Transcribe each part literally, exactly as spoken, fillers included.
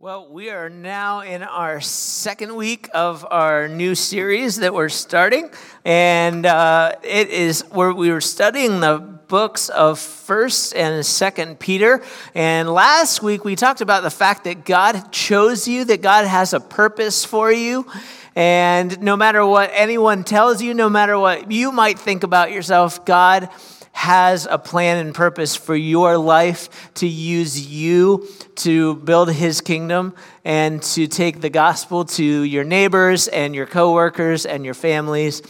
Well, we are now in our second week of our new series that we're starting, and uh, it is where we were studying the books of First and Second Peter. And last week we talked about the fact that God chose you, that God has a purpose for you. And no matter what anyone tells you, no matter what you might think about yourself, God has a plan and purpose for your life to use you to build his kingdom and to take the gospel to your neighbors and your coworkers and your families.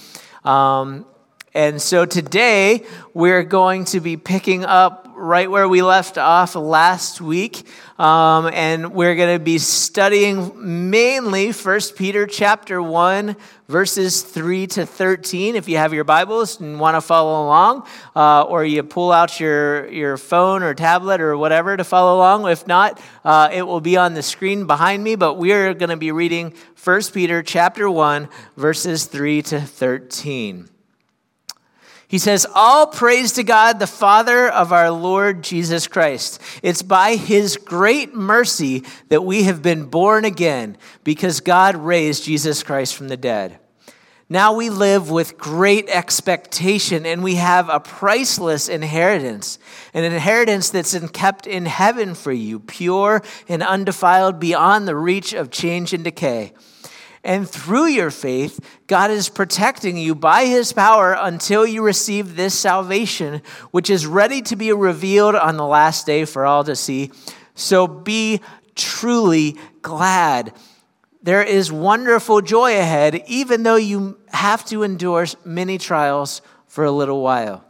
Um, and so today we're going to be picking up right where we left off last week. Um, and we're going to be studying mainly First Peter chapter one, verses three to thirteen. If you have your Bibles and want to follow along, uh, or you pull out your, your phone or tablet or whatever to follow along. If not, uh, it will be on the screen behind me, but we're going to be reading First Peter chapter one, verses three to thirteen. He says, "All praise to God, the Father of our Lord Jesus Christ. It's by his great mercy that we have been born again, because God raised Jesus Christ from the dead. Now we live with great expectation, and we have a priceless inheritance, an inheritance that's kept in heaven for you, pure and undefiled beyond the reach of change and decay. And through your faith, God is protecting you by his power until you receive this salvation, which is ready to be revealed on the last day for all to see. So be truly glad. There is wonderful joy ahead, even though you have to endure many trials for a little while.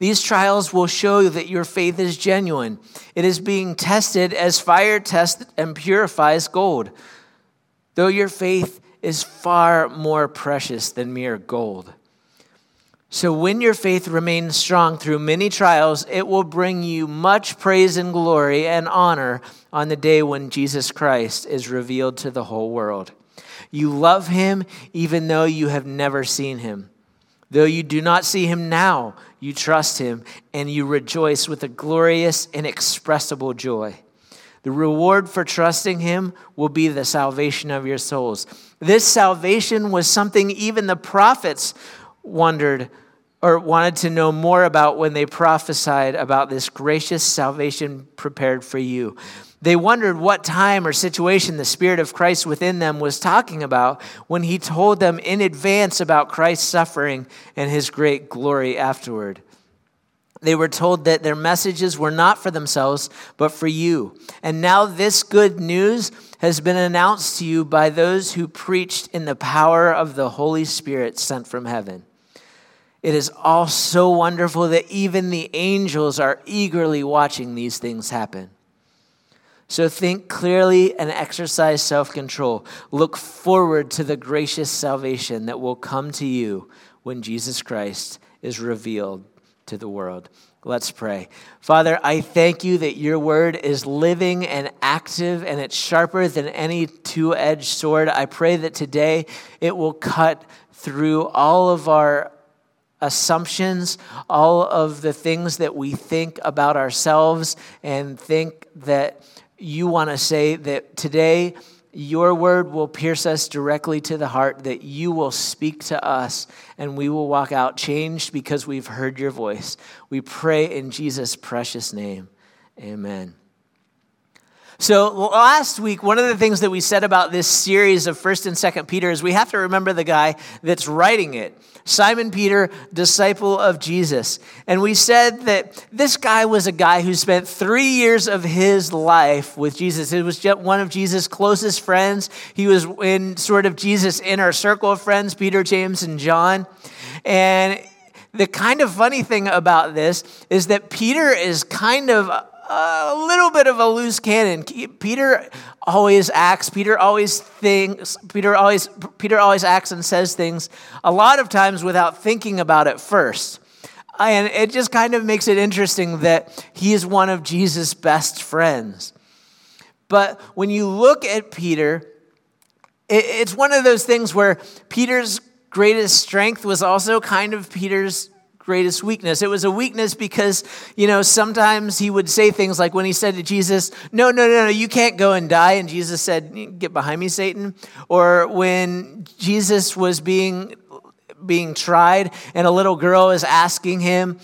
These trials will show you that your faith is genuine. It is being tested as fire tests and purifies gold. Though your faith is far more precious than mere gold. So when your faith remains strong through many trials, it will bring you much praise and glory and honor on the day when Jesus Christ is revealed to the whole world. You love him even though you have never seen him. Though you do not see him now, you trust him and you rejoice with a glorious, inexpressible joy. The reward for trusting him will be the salvation of your souls." This salvation was something even the prophets wondered or wanted to know more about when they prophesied about this gracious salvation prepared for you. They wondered what time or situation the Spirit of Christ within them was talking about when he told them in advance about Christ's suffering and his great glory afterward. They were told that their messages were not for themselves, but for you. And now this good news has been announced to you by those who preached in the power of the Holy Spirit sent from heaven. It is all so wonderful that even the angels are eagerly watching these things happen. So think clearly and exercise self-control. Look forward to the gracious salvation that will come to you when Jesus Christ is revealed to the world." Let's pray. Father, I thank you that your word is living and active and it's sharper than any two-edged sword. I pray that today it will cut through all of our assumptions, all of the things that we think about ourselves, and think that you want to say that today your word will pierce us directly to the heart, that you will speak to us and we will walk out changed because we've heard your voice. We pray in Jesus' precious name. Amen. So last week, one of the things that we said about this series of First and Second Peter is we have to remember the guy that's writing it, Simon Peter, disciple of Jesus. And we said that this guy was a guy who spent three years of his life with Jesus. It was one of Jesus' closest friends. He was in sort of Jesus' inner circle of friends, Peter, James, and John. And the kind of funny thing about this is that Peter is kind of a little bit of a loose cannon. Peter always acts. Peter always thinks. Peter always. Peter always acts and says things a lot of times without thinking about it first, and it just kind of makes it interesting that he is one of Jesus' best friends. But when you look at Peter, it's one of those things where Peter's greatest strength was also kind of Peter's greatest weakness. It was a weakness because, you know, sometimes he would say things like when he said to Jesus, no, no, no, no, you can't go and die. And Jesus said, get behind me, Satan. Or when Jesus was being being tried and a little girl is asking him,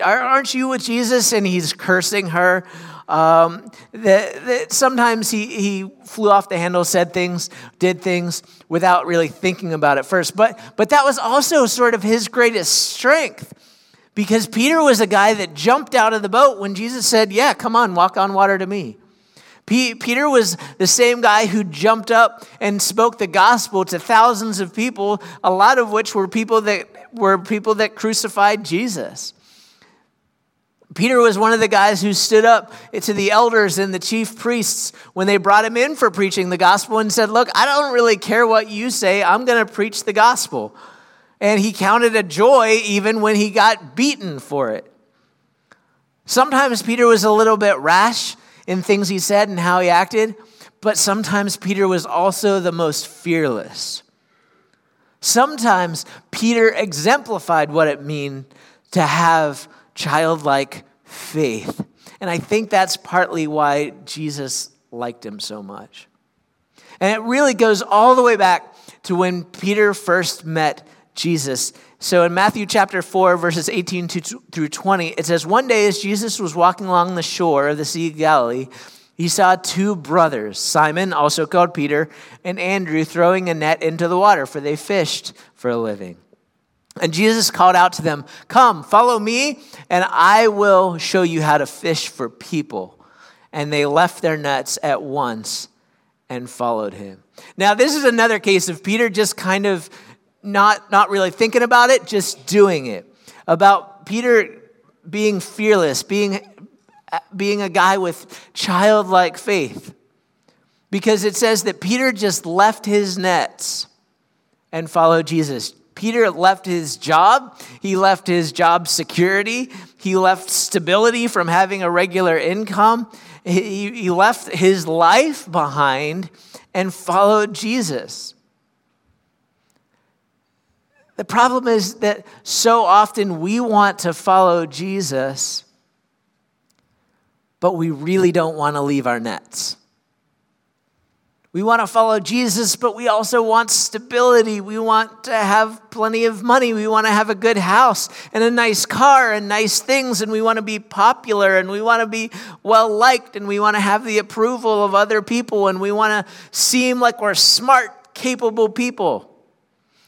aren't you with Jesus? And he's cursing her. Um, that, that sometimes he, he flew off the handle, said things, did things without really thinking about it first. But but that was also sort of his greatest strength, because Peter was a guy that jumped out of the boat when Jesus said, yeah, come on, walk on water to me. P- Peter was the same guy who jumped up and spoke the gospel to thousands of people, a lot of which were people that were people that crucified Jesus. Peter was one of the guys who stood up to the elders and the chief priests when they brought him in for preaching the gospel and said, look, I don't really care what you say. I'm going to preach the gospel. And he counted a joy even when he got beaten for it. Sometimes Peter was a little bit rash in things he said and how he acted, but sometimes Peter was also the most fearless. Sometimes Peter exemplified what it means to have childlike faith. And I think that's partly why Jesus liked him so much. And it really goes all the way back to when Peter first met Jesus. So in Matthew chapter four, verses eighteen through twenty, it says, one day as Jesus was walking along the shore of the Sea of Galilee, he saw two brothers, Simon, also called Peter, and Andrew, throwing a net into the water, for they fished for a living. And Jesus called out to them, come, follow me, and I will show you how to fish for people. And they left their nets at once and followed him. Now, this is another case of Peter just kind of not, not really thinking about it, just doing it. About Peter being fearless, being, being a guy with childlike faith. Because it says that Peter just left his nets and followed Jesus. Peter left his job, he left his job security, he left stability from having a regular income, he, he left his life behind and followed Jesus. The problem is that so often we want to follow Jesus, but we really don't want to leave our nets. We want to follow Jesus, but we also want stability. We want to have plenty of money. We want to have a good house and a nice car and nice things. And we want to be popular and we want to be well-liked and we want to have the approval of other people and we want to seem like we're smart, capable people.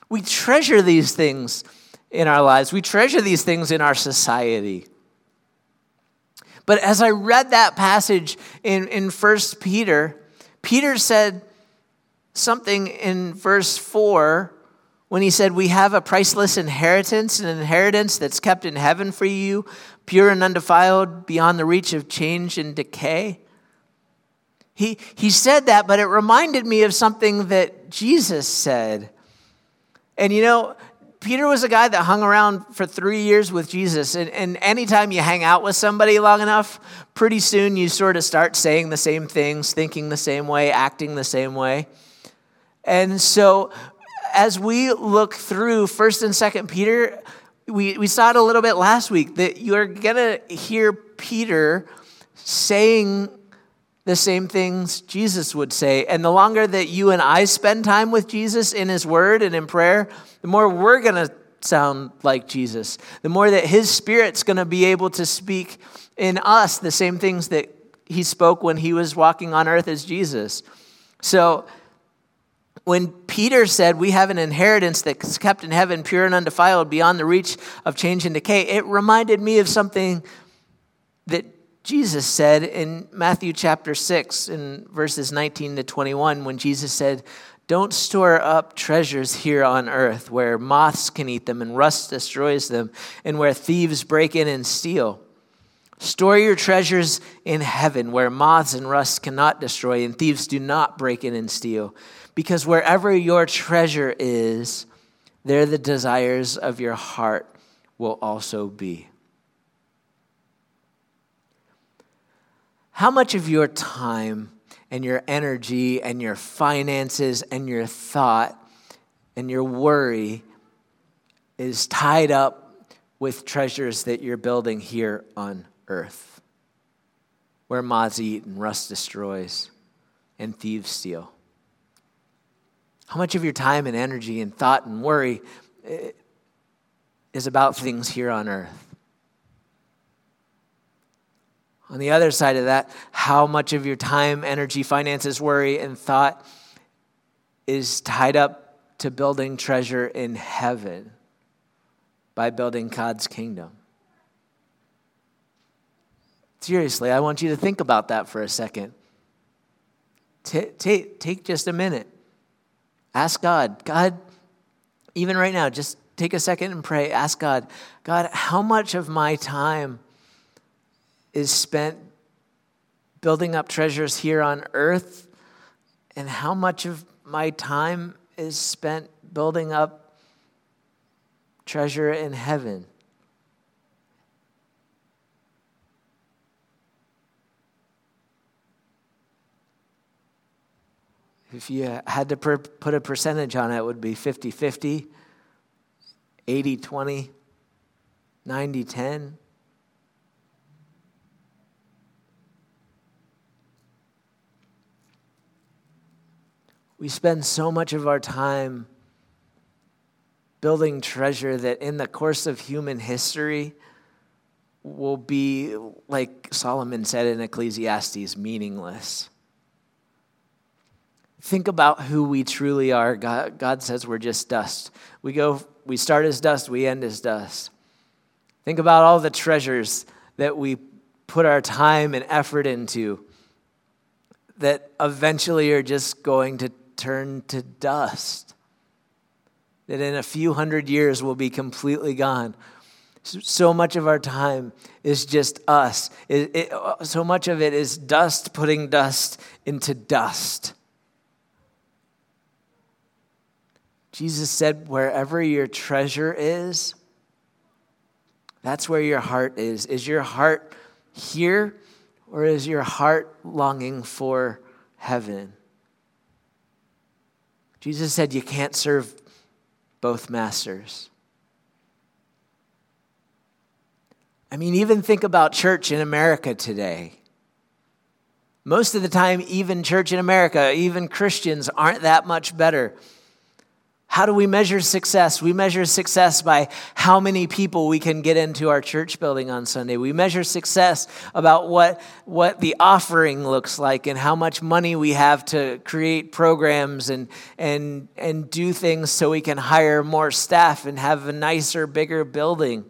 We treasure these things in our lives. We treasure these things in our society. But as I read that passage in, in First Peter, Peter said something in verse four when he said, we have a priceless inheritance, an inheritance that's kept in heaven for you, pure and undefiled, beyond the reach of change and decay. He, he said that, but it reminded me of something that Jesus said. And you know, Peter was a guy that hung around for three years with Jesus. And, and anytime you hang out with somebody long enough, pretty soon you sort of start saying the same things, thinking the same way, acting the same way. And so as we look through First and Second Peter, we, we saw it a little bit last week, that you're going to hear Peter saying the same things Jesus would say. And the longer that you and I spend time with Jesus in his word and in prayer, the more we're going to sound like Jesus. The more that his spirit's going to be able to speak in us the same things that he spoke when he was walking on earth as Jesus. So when Peter said, we have an inheritance that's kept in heaven, pure and undefiled, beyond the reach of change and decay, it reminded me of something that Jesus said in Matthew chapter six in verses nineteen to twenty-one when Jesus said, don't store up treasures here on earth where moths can eat them and rust destroys them and where thieves break in and steal. Store your treasures in heaven where moths and rust cannot destroy and thieves do not break in and steal, because wherever your treasure is, there the desires of your heart will also be. How much of your time and your energy and your finances and your thought and your worry is tied up with treasures that you're building here on earth, where moths eat and rust destroys and thieves steal? How much of your time and energy and thought and worry is about things here on earth? On the other side of that, how much of your time, energy, finances, worry, and thought is tied up to building treasure in heaven by building God's kingdom? Seriously, I want you to think about that for a second. T- t- take just a minute. Ask God. God, even right now, just take a second and pray. Ask God, God, how much of my time is spent building up treasures here on earth, and how much of my time is spent building up treasure in heaven? If you had to per- put a percentage on it, it would be fifty-fifty, eighty-twenty, ninety-ten. We spend so much of our time building treasure that in the course of human history will be, like Solomon said in Ecclesiastes, meaningless. Think about who we truly are. God, God says we're just dust. We go, we start as dust, we end as dust. Think about all the treasures that we put our time and effort into that eventually are just going to turn to dust, that in a few hundred years will be completely gone. So much of our time is just us. It, it, so much of it is dust putting dust into dust. Jesus said, wherever your treasure is, that's where your heart is. Is your heart here, or is your heart longing for heaven? Jesus said you can't serve both masters. I mean, even think about church in America today. Most of the time, even church in America, even Christians aren't that much better. How do we measure success? We measure success by how many people we can get into our church building on Sunday. We measure success about what, what the offering looks like and how much money we have to create programs and, and, and do things so we can hire more staff and have a nicer, bigger building.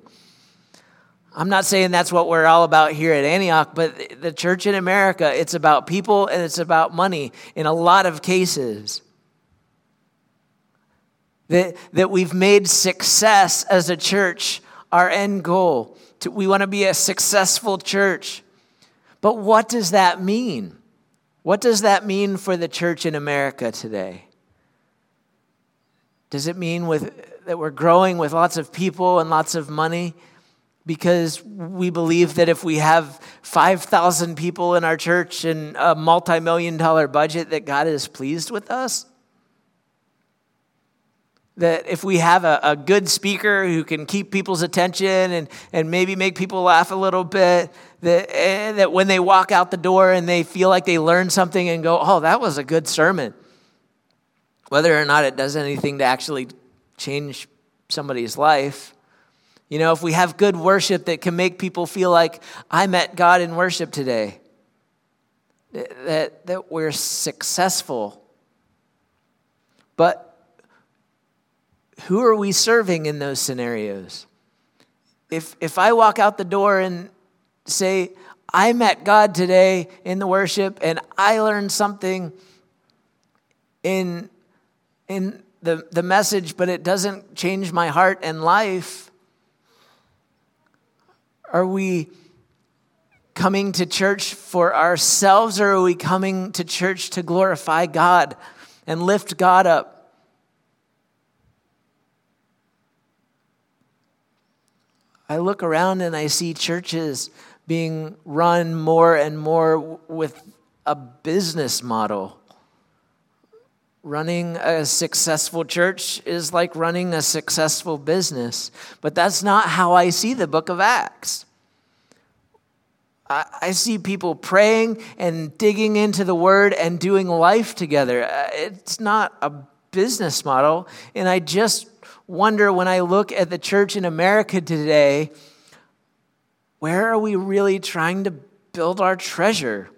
I'm not saying that's what we're all about here at Antioch, but the church in America, it's about people and it's about money in a lot of cases. That, that we've made success as a church our end goal. To, we want to be a successful church. But what does that mean? What does that mean for the church in America today? Does it mean with, that we're growing with lots of people and lots of money because we believe that if we have five thousand people in our church and a multi-million dollar budget that God is pleased with us? That if we have a, a good speaker who can keep people's attention and, and maybe make people laugh a little bit, that, that when they walk out the door and they feel like they learned something and go, oh, that was a good sermon. Whether or not it does anything to actually change somebody's life. You know, if we have good worship that can make people feel like I met God in worship today, that, that we're successful. But who are we serving in those scenarios? If if I walk out the door and say, I met God today in the worship and I learned something in, in the, the message, but it doesn't change my heart and life, are we coming to church for ourselves, or are we coming to church to glorify God and lift God up? I look around and I see churches being run more and more with a business model Running a successful church is like running a successful business. But that's not how I see the book of Acts. I, I see people praying and digging into the word and doing life together. It's not a business model. And I just wonder when I look at the church in America today, where are we really trying to build our treasure?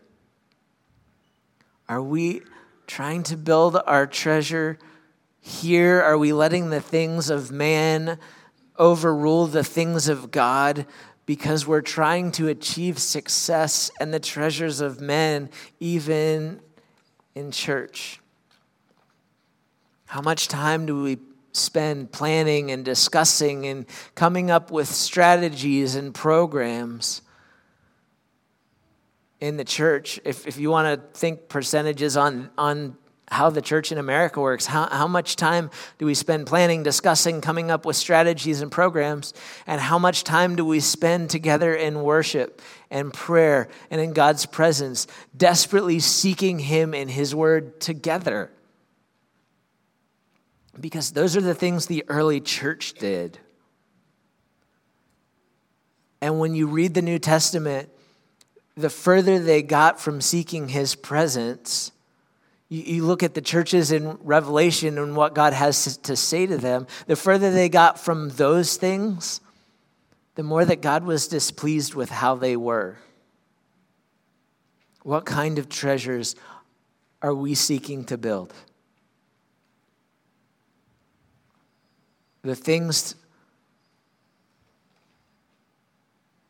Are we trying to build our treasure here? Are we letting the things of man overrule the things of God because we're trying to achieve success and the treasures of men, even in church? How much time do we spend planning and discussing and coming up with strategies and programs in the church? If if you want to think percentages on, on how the church in America works, how, how much time do we spend planning, discussing, coming up with strategies and programs? And how much time do we spend together in worship and prayer and in God's presence, desperately seeking Him and His word together? Because those are the things the early church did. And when you read the New Testament, the further they got from seeking His presence, you, you look at the churches in Revelation and what God has to say to them, the further they got from those things, the more that God was displeased with how they were. What kind of treasures are we seeking to build? The things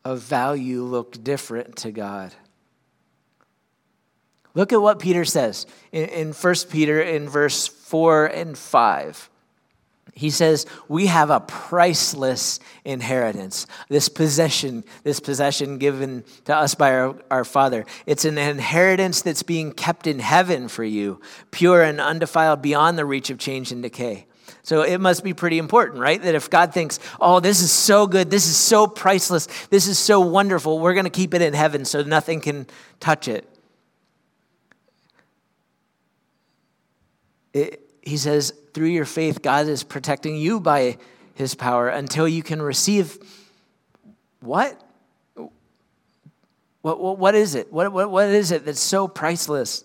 of value look different to God. Look at what Peter says in, in First Peter in verse four and five. He says, we have a priceless inheritance, this possession, this possession given to us by our, our Father. It's an inheritance that's being kept in heaven for you, pure and undefiled beyond the reach of change and decay. So it must be pretty important, right? That if God thinks, oh, this is so good, this is so priceless, this is so wonderful, we're going to keep it in heaven so nothing can touch it. it. He says, through your faith, God is protecting you by His power until you can receive what? What, what, what is it? What, what, what is it that's so priceless?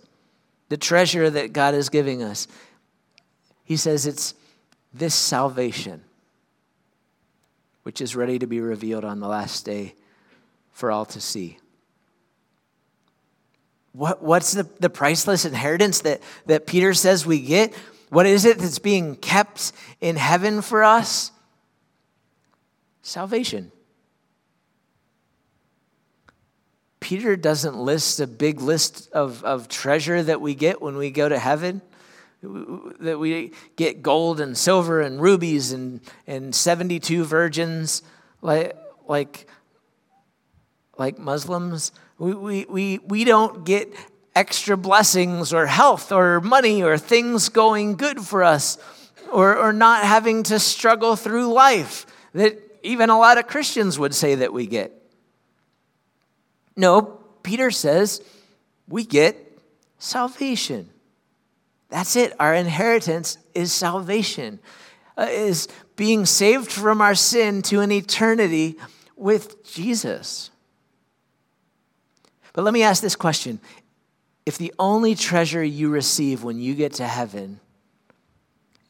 The treasure that God is giving us. He says it's this salvation, which is ready to be revealed on the last day for all to see. What, what's the, the priceless inheritance that, that Peter says we get? What is it that's being kept in heaven for us? Salvation. Peter doesn't list a big list of, of treasure that we get when we go to heaven. That we get gold and silver and rubies and, and seventy-two virgins like like, like Muslims. We, we, we, we don't get extra blessings or health or money or things going good for us or, or not having to struggle through life that even a lot of Christians would say that we get. No, Peter says we get salvation. That's it. Our inheritance is salvation, uh, is being saved from our sin to an eternity with Jesus. But let me ask this question. If the only treasure you receive when you get to heaven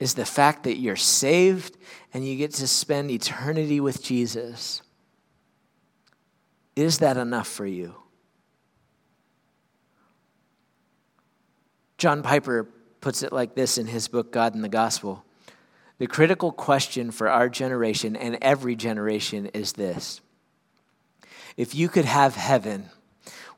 is the fact that you're saved and you get to spend eternity with Jesus, is that enough for you? John Piper puts it like this in his book, God and the Gospel. The critical question for our generation and every generation is this. If you could have heaven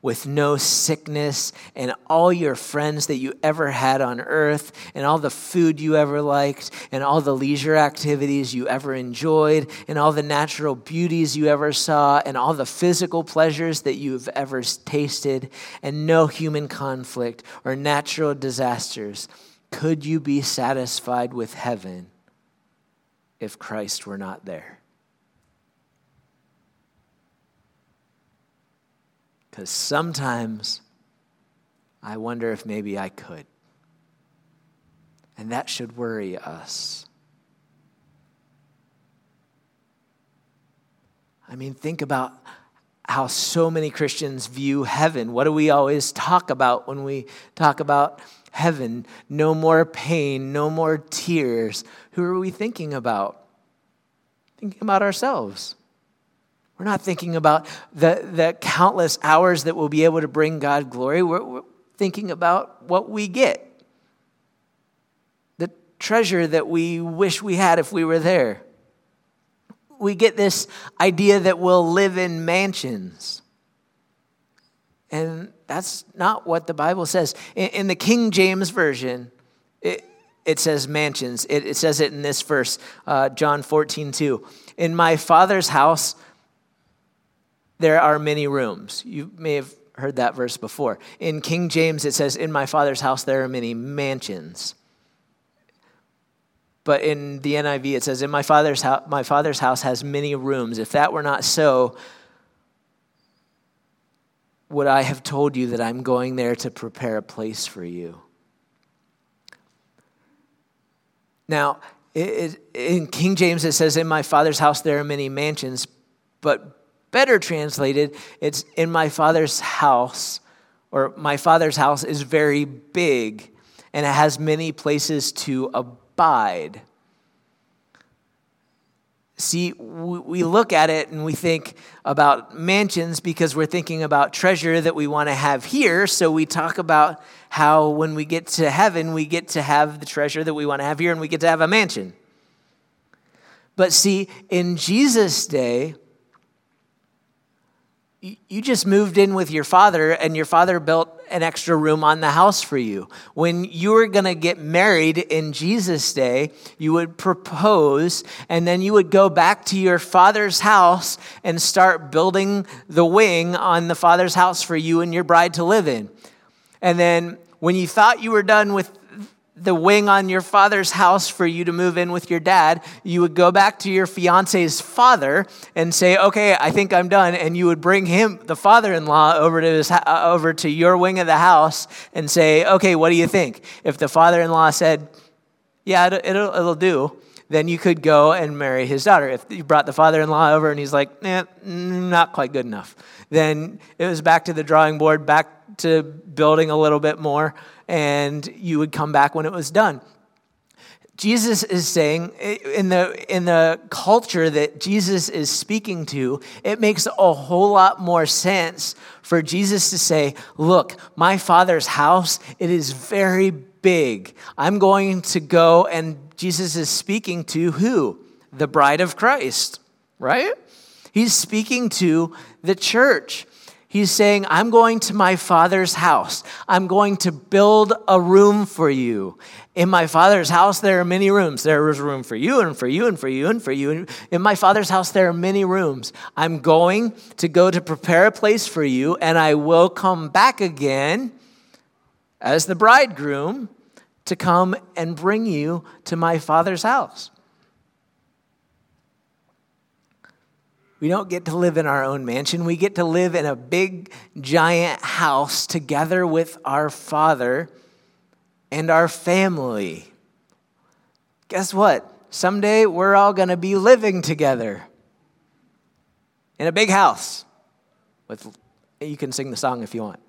with no sickness and all your friends that you ever had on earth and all the food you ever liked and all the leisure activities you ever enjoyed and all the natural beauties you ever saw and all the physical pleasures that you've ever tasted and no human conflict or natural disasters, could you be satisfied with heaven if Christ were not there? Because sometimes I wonder if maybe I could. And that should worry us. I mean, think about how so many Christians view heaven. What do we always talk about when we talk about heaven? No more pain, no more tears. Who are we thinking about? Thinking about ourselves. We're not thinking about the, the countless hours that we'll be able to bring God glory. We're, we're thinking about what we get. The treasure that we wish we had if we were there. We get this idea that we'll live in mansions. And that's not what the Bible says. In, in the King James Version, it, it says mansions. It, it says it in this verse, uh, John fourteen two. In my Father's house, there are many rooms. You may have heard that verse before. In King James, it says, in my Father's house, there are many mansions. But in the N I V, it says, in my father's, ho- my father's house has many rooms. If that were not so, would I have told you that I'm going there to prepare a place for you? Now, it, it, in King James, it says, in my Father's house, there are many mansions. But better translated, it's in my Father's house, or my Father's house is very big, and it has many places to abide. Abide. See, we look at it and we think about mansions because we're thinking about treasure that we want to have here. So we talk about how when we get to heaven, we get to have the treasure that we want to have here and we get to have a mansion. But see, in Jesus' day, you just moved in with your father and your father built an extra room on the house for you. When you were going to get married in Jesus' day, you would propose and then you would go back to your father's house and start building the wing on the father's house for you and your bride to live in. And then when you thought you were done with the wing on your father's house for you to move in with your dad, you would go back to your fiance's father and say, okay, I think I'm done. And you would bring him, the father-in-law, over to his, over to your wing of the house and say, okay, what do you think? If the father-in-law said, yeah, it'll, it'll, it'll do, then you could go and marry his daughter. If you brought the father-in-law over and he's like, eh, not quite good enough, then it was back to the drawing board, back to building a little bit more, and you would come back when it was done. Jesus is saying, in the in the culture that Jesus is speaking to, it makes a whole lot more sense for Jesus to say, look, my Father's house, it is very big. I'm going to go, and Jesus is speaking to who? The bride of Christ, right? He's speaking to the church. He's saying, I'm going to my Father's house. I'm going to build a room for you. In my Father's house, there are many rooms. There is room for you and for you and for you and for you. In my Father's house, there are many rooms. I'm going to go to prepare a place for you, and I will come back again as the bridegroom to come and bring you to my Father's house. We don't get to live in our own mansion. We get to live in a big, giant house together with our Father and our family. Guess what? Someday we're all going to be living together in a big house. With, you can sing the song if you want.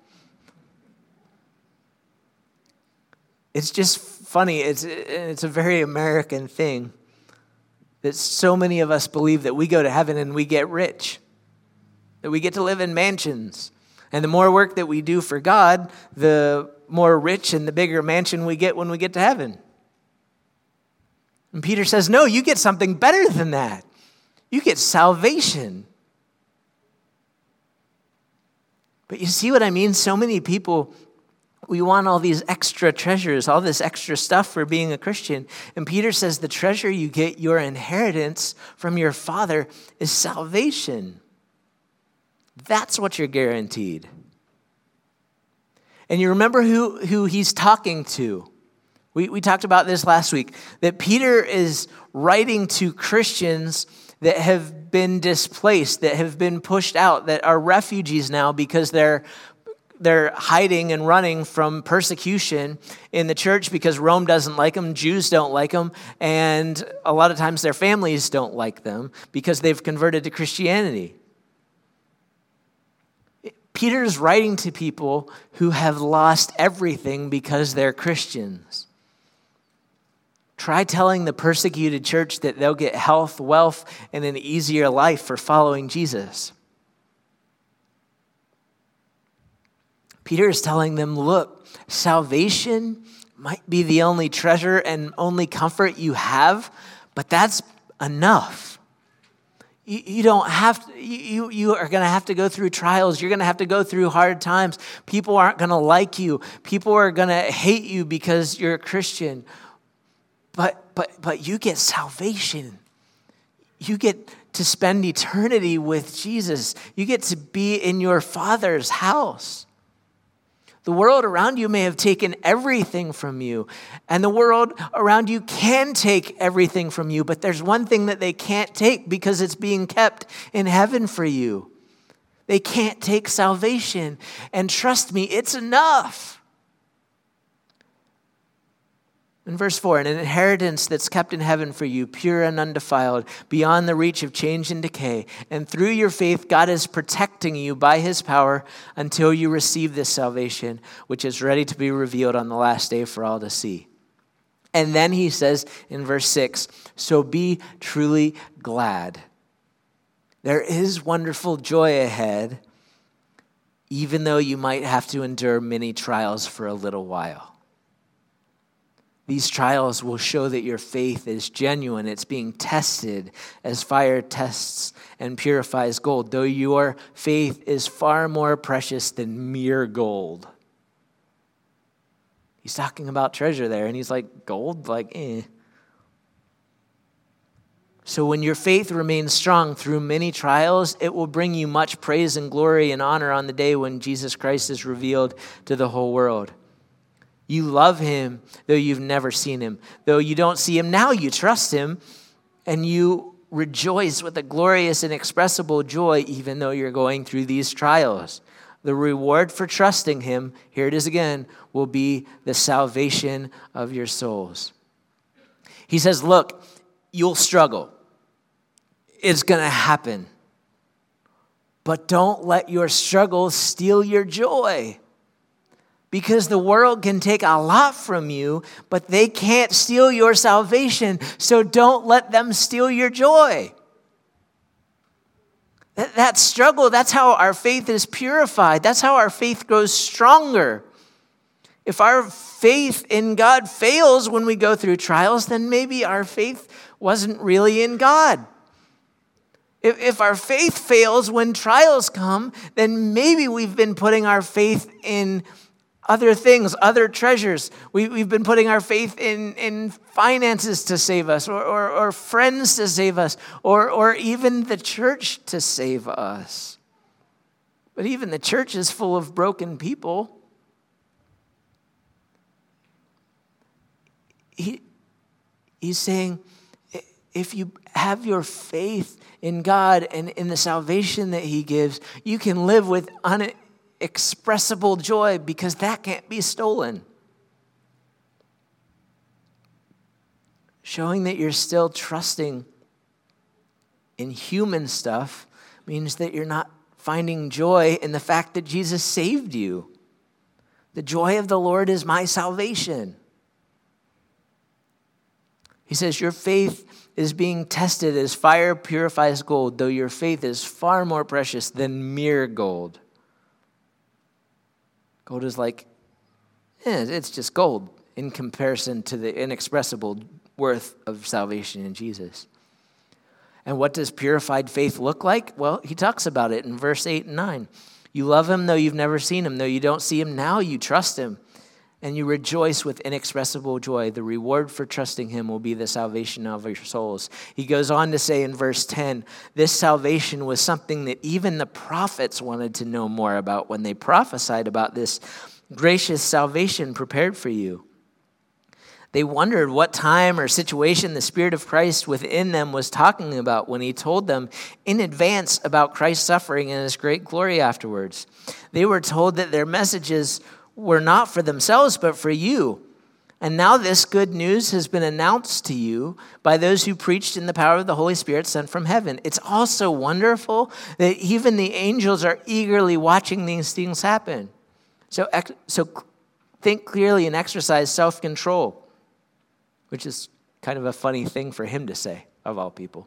It's just funny. It's, it's a very American thing. That so many of us believe that we go to heaven and we get rich, that we get to live in mansions. And the more work that we do for God, the more rich and the bigger mansion we get when we get to heaven. And Peter says, no, you get something better than that. You get salvation. But you see what I mean? So many people, we want all these extra treasures, all this extra stuff for being a Christian. And Peter says the treasure you get, your inheritance from your Father, is salvation. That's what you're guaranteed. And you remember who, who he's talking to. We, we talked about this last week, that Peter is writing to Christians that have been displaced, that have been pushed out, that are refugees now because they're they're hiding and running from persecution in the church because Rome doesn't like them, Jews don't like them, and a lot of times their families don't like them because they've converted to Christianity. Peter's writing to people who have lost everything because they're Christians. Try telling the persecuted church that they'll get health, wealth, and an easier life for following Jesus. Peter is telling them, look, salvation might be the only treasure and only comfort you have, but that's enough. You, you don't have to, you, you are going to have to go through trials. You're going to have to go through hard times. People aren't going to like you. People are going to hate you because you're a Christian. But but but you get salvation. You get to spend eternity with Jesus. You get to be in your Father's house. The world around you may have taken everything from you, and the world around you can take everything from you, but there's one thing that they can't take because it's being kept in heaven for you. They can't take salvation, and trust me, it's enough. In verse four, an inheritance that's kept in heaven for you, pure and undefiled, beyond the reach of change and decay. And through your faith, God is protecting you by his power until you receive this salvation, which is ready to be revealed on the last day for all to see. And then he says in verse six, so be truly glad. There is wonderful joy ahead, even though you might have to endure many trials for a little while. These trials will show that your faith is genuine. It's being tested as fire tests and purifies gold, though your faith is far more precious than mere gold. He's talking about treasure there, and he's like, gold? Like, eh. So when your faith remains strong through many trials, it will bring you much praise and glory and honor on the day when Jesus Christ is revealed to the whole world. You love him, though you've never seen him. Though you don't see him now, you trust him, and you rejoice with a glorious and inexpressible joy, even though you're going through these trials. The reward for trusting him, here it is again, will be the salvation of your souls. He says, look, you'll struggle. It's going to happen. But don't let your struggle steal your joy. Because the world can take a lot from you, but they can't steal your salvation, so don't let them steal your joy. That, that struggle, that's how our faith is purified. That's how our faith grows stronger. If our faith in God fails when we go through trials, then maybe our faith wasn't really in God. If, if our faith fails when trials come, then maybe we've been putting our faith in other things, other treasures. We, we've been putting our faith in, in finances to save us, or, or, or friends to save us, or, or even the church to save us. But even the church is full of broken people. He, he's saying, if you have your faith in God and in the salvation that he gives, you can live with un. expressible joy, because that can't be stolen. Showing that you're still trusting in human stuff means that you're not finding joy in the fact that Jesus saved you. The joy of the Lord is my salvation. He says, your faith is being tested as fire purifies gold, though your faith is far more precious than mere gold. Gold is like, eh, it's just gold in comparison to the inexpressible worth of salvation in Jesus. And what does purified faith look like? Well, he talks about it in verse eight and nine. You love him though you've never seen him. Though you don't see him now, you trust him. And you rejoice with inexpressible joy. The reward for trusting him will be the salvation of your souls. He goes on to say in verse ten, this salvation was something that even the prophets wanted to know more about when they prophesied about this gracious salvation prepared for you. They wondered what time or situation the Spirit of Christ within them was talking about when he told them in advance about Christ's suffering and his great glory afterwards. They were told that their messages were not for themselves, but for you. And now this good news has been announced to you by those who preached in the power of the Holy Spirit sent from heaven. It's also wonderful that even the angels are eagerly watching these things happen. So, so think clearly and exercise self-control, which is kind of a funny thing for him to say, of all people.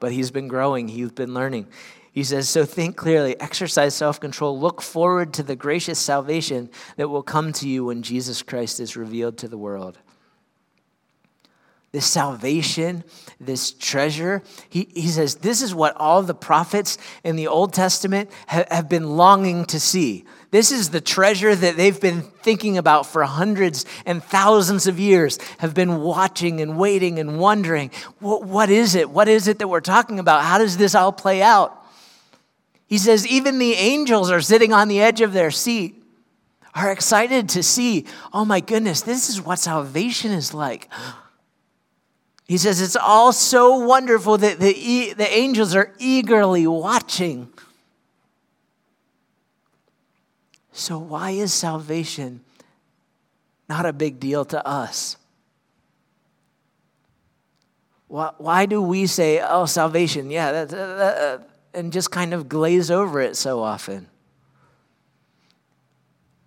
But he's been growing. He's been learning. He says, so think clearly, exercise self-control, look forward to the gracious salvation that will come to you when Jesus Christ is revealed to the world. This salvation, this treasure, he, he says, this is what all the prophets in the Old Testament ha- have been longing to see. This is the treasure that they've been thinking about for hundreds and thousands of years, have been watching and waiting and wondering, what, what is it? What is it that we're talking about? How does this all play out? He says, even the angels are sitting on the edge of their seat, are excited to see, oh my goodness, this is what salvation is like. He says, it's all so wonderful that the, e- the angels are eagerly watching. So why is salvation not a big deal to us? Why, why do we say, oh, salvation, yeah, that's... Uh, uh, and just kind of glaze over it so often?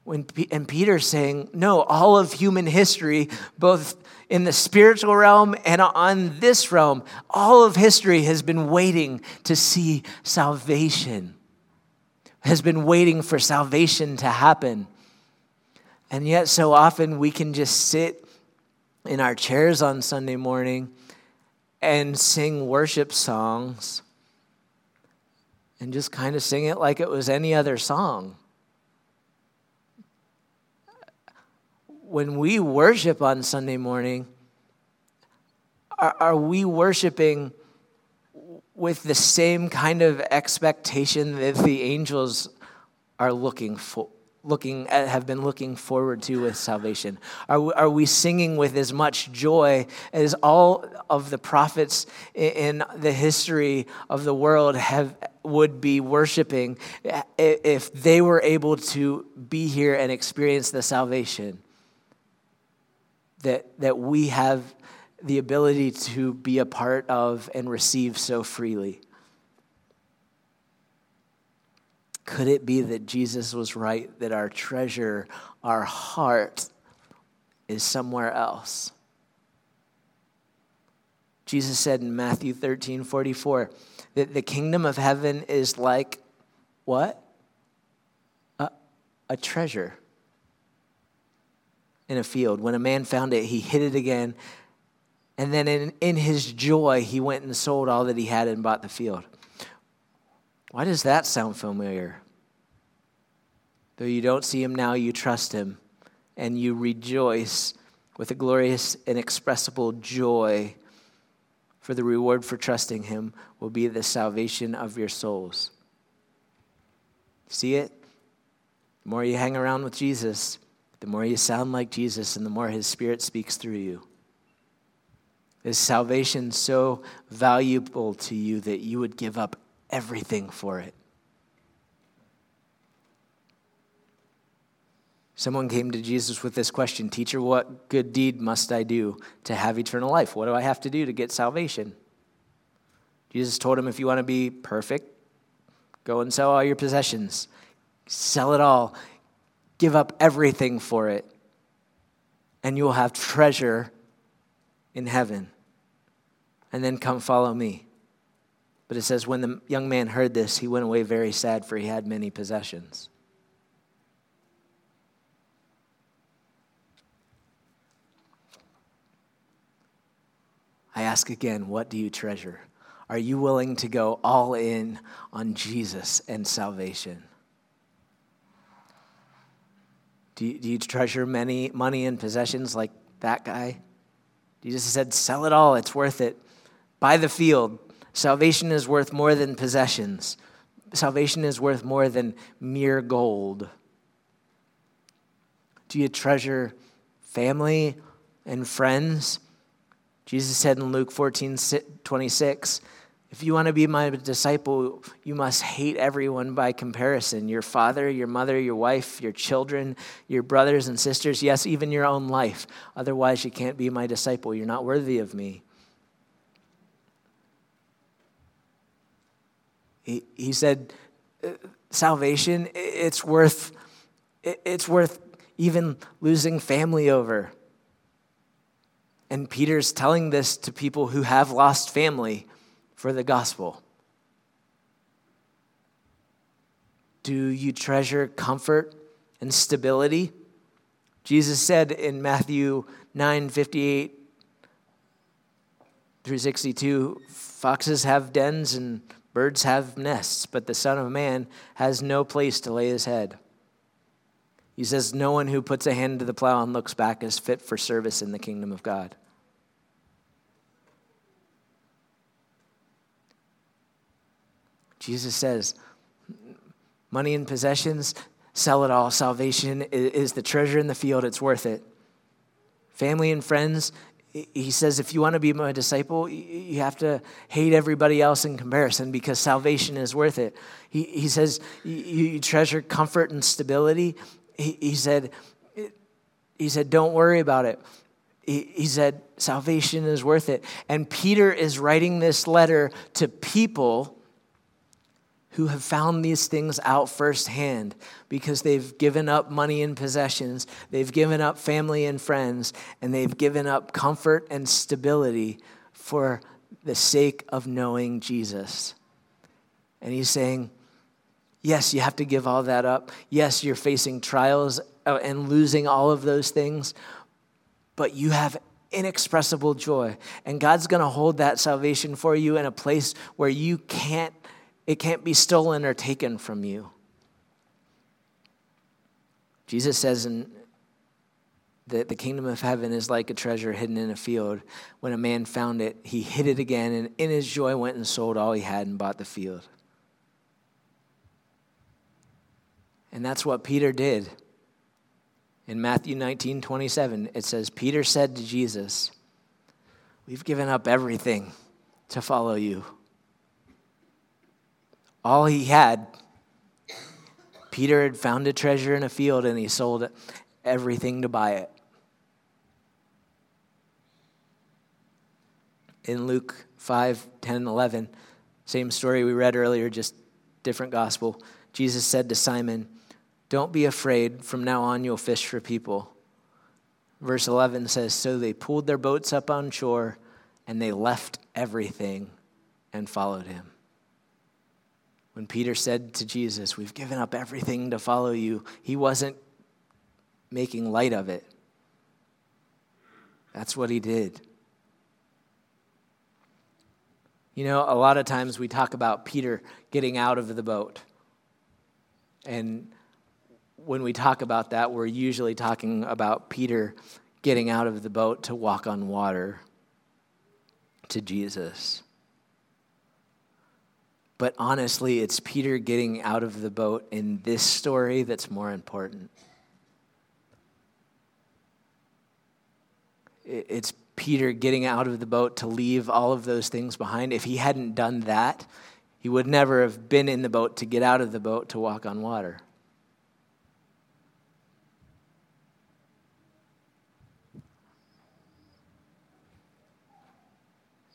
When P- and Peter's saying, no, all of human history, both in the spiritual realm and on this realm, all of history has been waiting to see salvation, has been waiting for salvation to happen. And yet so often we can just sit in our chairs on Sunday morning and sing worship songs and just kind of sing it like it was any other song. When we worship on Sunday morning, are, are we worshiping with the same kind of expectation that the angels are looking for, looking at, have been looking forward to with salvation? Are we, are we singing with as much joy as all of the prophets in, in the history of the world have would be worshiping if they were able to be here and experience the salvation that that we have the ability to be a part of and receive so freely? Could it be that Jesus was right, that our treasure, our heart, is somewhere else? Jesus said in Matthew thirteen forty-four that the kingdom of heaven is like what? A, a treasure in a field. When a man found it, he hid it again. And then in, in his joy, he went and sold all that he had and bought the field. Why does that sound familiar? Though you don't see him now, you trust him, and you rejoice with a glorious, inexpressible joy, for the reward for trusting him will be the salvation of your souls. See it? The more you hang around with Jesus, the more you sound like Jesus, and the more his Spirit speaks through you. Is salvation so valuable to you that you would give up everything for it? Someone came to Jesus with this question, "Teacher, what good deed must I do to have eternal life? What do I have to do to get salvation?" Jesus told him, if you want to be perfect, go and sell all your possessions. Sell it all. Give up everything for it. And you will have treasure in heaven. And then come follow me. But it says, when the young man heard this, he went away very sad, for he had many possessions. I ask again, what do you treasure? Are you willing to go all in on Jesus and salvation? Do you, do you treasure many money and possessions like that guy? Jesus said, sell it all, it's worth it. Buy the field. Salvation is worth more than possessions. Salvation is worth more than mere gold. Do you treasure family and friends. Jesus said in Luke fourteen twenty-six, if you want to be my disciple, you must hate everyone by comparison. Your father, your mother, your wife, your children, your brothers and sisters, yes, even your own life. Otherwise, you can't be my disciple. You're not worthy of me. He, he said, salvation, it's worth, it's worth even losing family over. And Peter's telling this to people who have lost family for the gospel. Do you treasure comfort and stability? Jesus said in Matthew nine fifty-eight through sixty-two, foxes have dens and birds have nests, but the Son of Man has no place to lay his head. He says, no one who puts a hand to the plow and looks back is fit for service in the kingdom of God. Jesus says, money and possessions, sell it all. Salvation is the treasure in the field. It's worth it. Family and friends, he says, if you want to be my disciple, you have to hate everybody else in comparison because salvation is worth it. He, he says, you treasure comfort and stability. He, he said, he said, don't worry about it. He, he said, salvation is worth it. And Peter is writing this letter to people who have found these things out firsthand because they've given up money and possessions, they've given up family and friends, and they've given up comfort and stability for the sake of knowing Jesus. And he's saying, yes, you have to give all that up. Yes, you're facing trials and losing all of those things, but you have inexpressible joy. And God's going to hold that salvation for you in a place where you can't It can't be stolen or taken from you. Jesus says in, that the kingdom of heaven is like a treasure hidden in a field. When a man found it, he hid it again, and in his joy went and sold all he had and bought the field. And that's what Peter did. In Matthew nineteen twenty-seven, it says, Peter said to Jesus, we've given up everything to follow you. All he had, Peter had found a treasure in a field and he sold everything to buy it. In Luke five, ten, eleven, same story we read earlier, just different gospel. Jesus said to Simon, don't be afraid, from now on you'll fish for people. Verse eleven says, so they pulled their boats up on shore and they left everything and followed him. When Peter said to Jesus, we've given up everything to follow you, he wasn't making light of it. That's what he did. You know, a lot of times we talk about Peter getting out of the boat. And when we talk about that, we're usually talking about Peter getting out of the boat to walk on water to Jesus. But honestly, it's Peter getting out of the boat in this story that's more important. It's Peter getting out of the boat to leave all of those things behind. If he hadn't done that, he would never have been in the boat to get out of the boat to walk on water.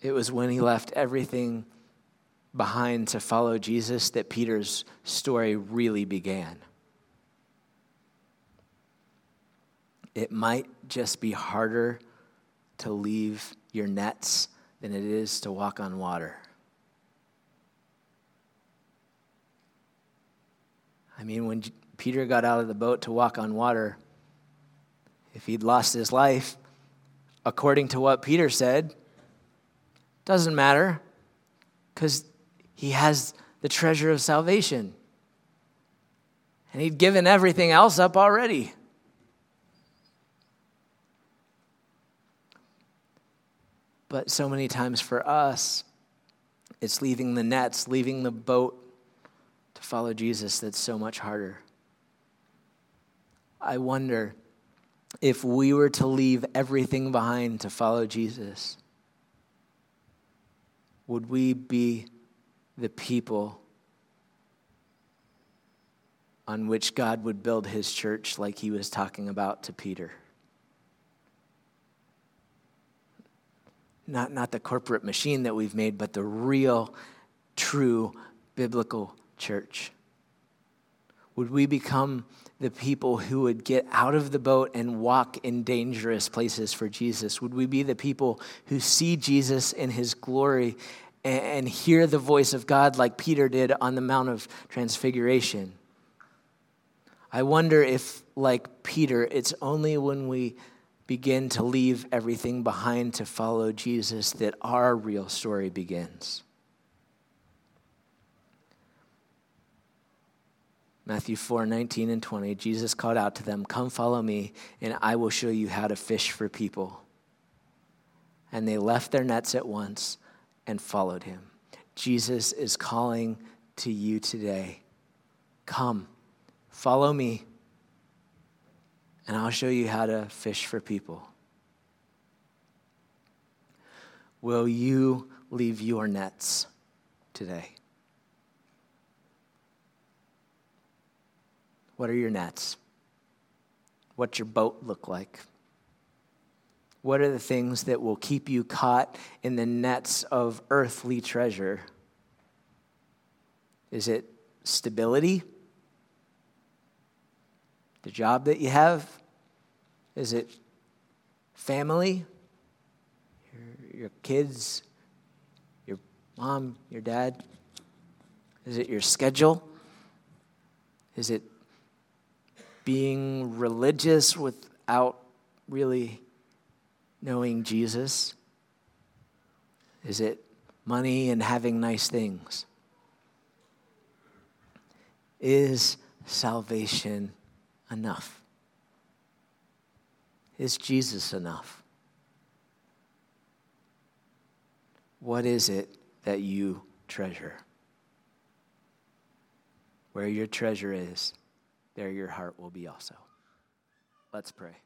It was when he left everything behind to follow Jesus that Peter's story really began. It might just be harder to leave your nets than it is to walk on water. I mean, when Peter got out of the boat to walk on water, if he'd lost his life, according to what Peter said, doesn't matter, because he has the treasure of salvation. And he'd given everything else up already. But so many times for us, it's leaving the nets, leaving the boat to follow Jesus that's so much harder. I wonder if we were to leave everything behind to follow Jesus, would we be the people on which God would build his church like he was talking about to Peter? Not, not the corporate machine that we've made, but the real, true, biblical church. Would we become the people who would get out of the boat and walk in dangerous places for Jesus? Would we be the people who see Jesus in his glory and hear the voice of God like Peter did on the Mount of Transfiguration? I wonder if, like Peter, it's only when we begin to leave everything behind to follow Jesus that our real story begins. Matthew four nineteen and twenty, Jesus called out to them, "Come follow me, and I will show you how to fish for people." And they left their nets at once and followed him. Jesus is calling to you today. Come, follow me, and I'll show you how to fish for people. Will you leave your nets today? What are your nets? What's your boat look like? What are the things that will keep you caught in the nets of earthly treasure? Is it stability? The job that you have? Is it family? Your, your kids? Your mom? Your dad? Is it your schedule? Is it being religious without really knowing Jesus? Is it money and having nice things? Is salvation enough? Is Jesus enough? What is it that you treasure? Where your treasure is, there your heart will be also. Let's pray.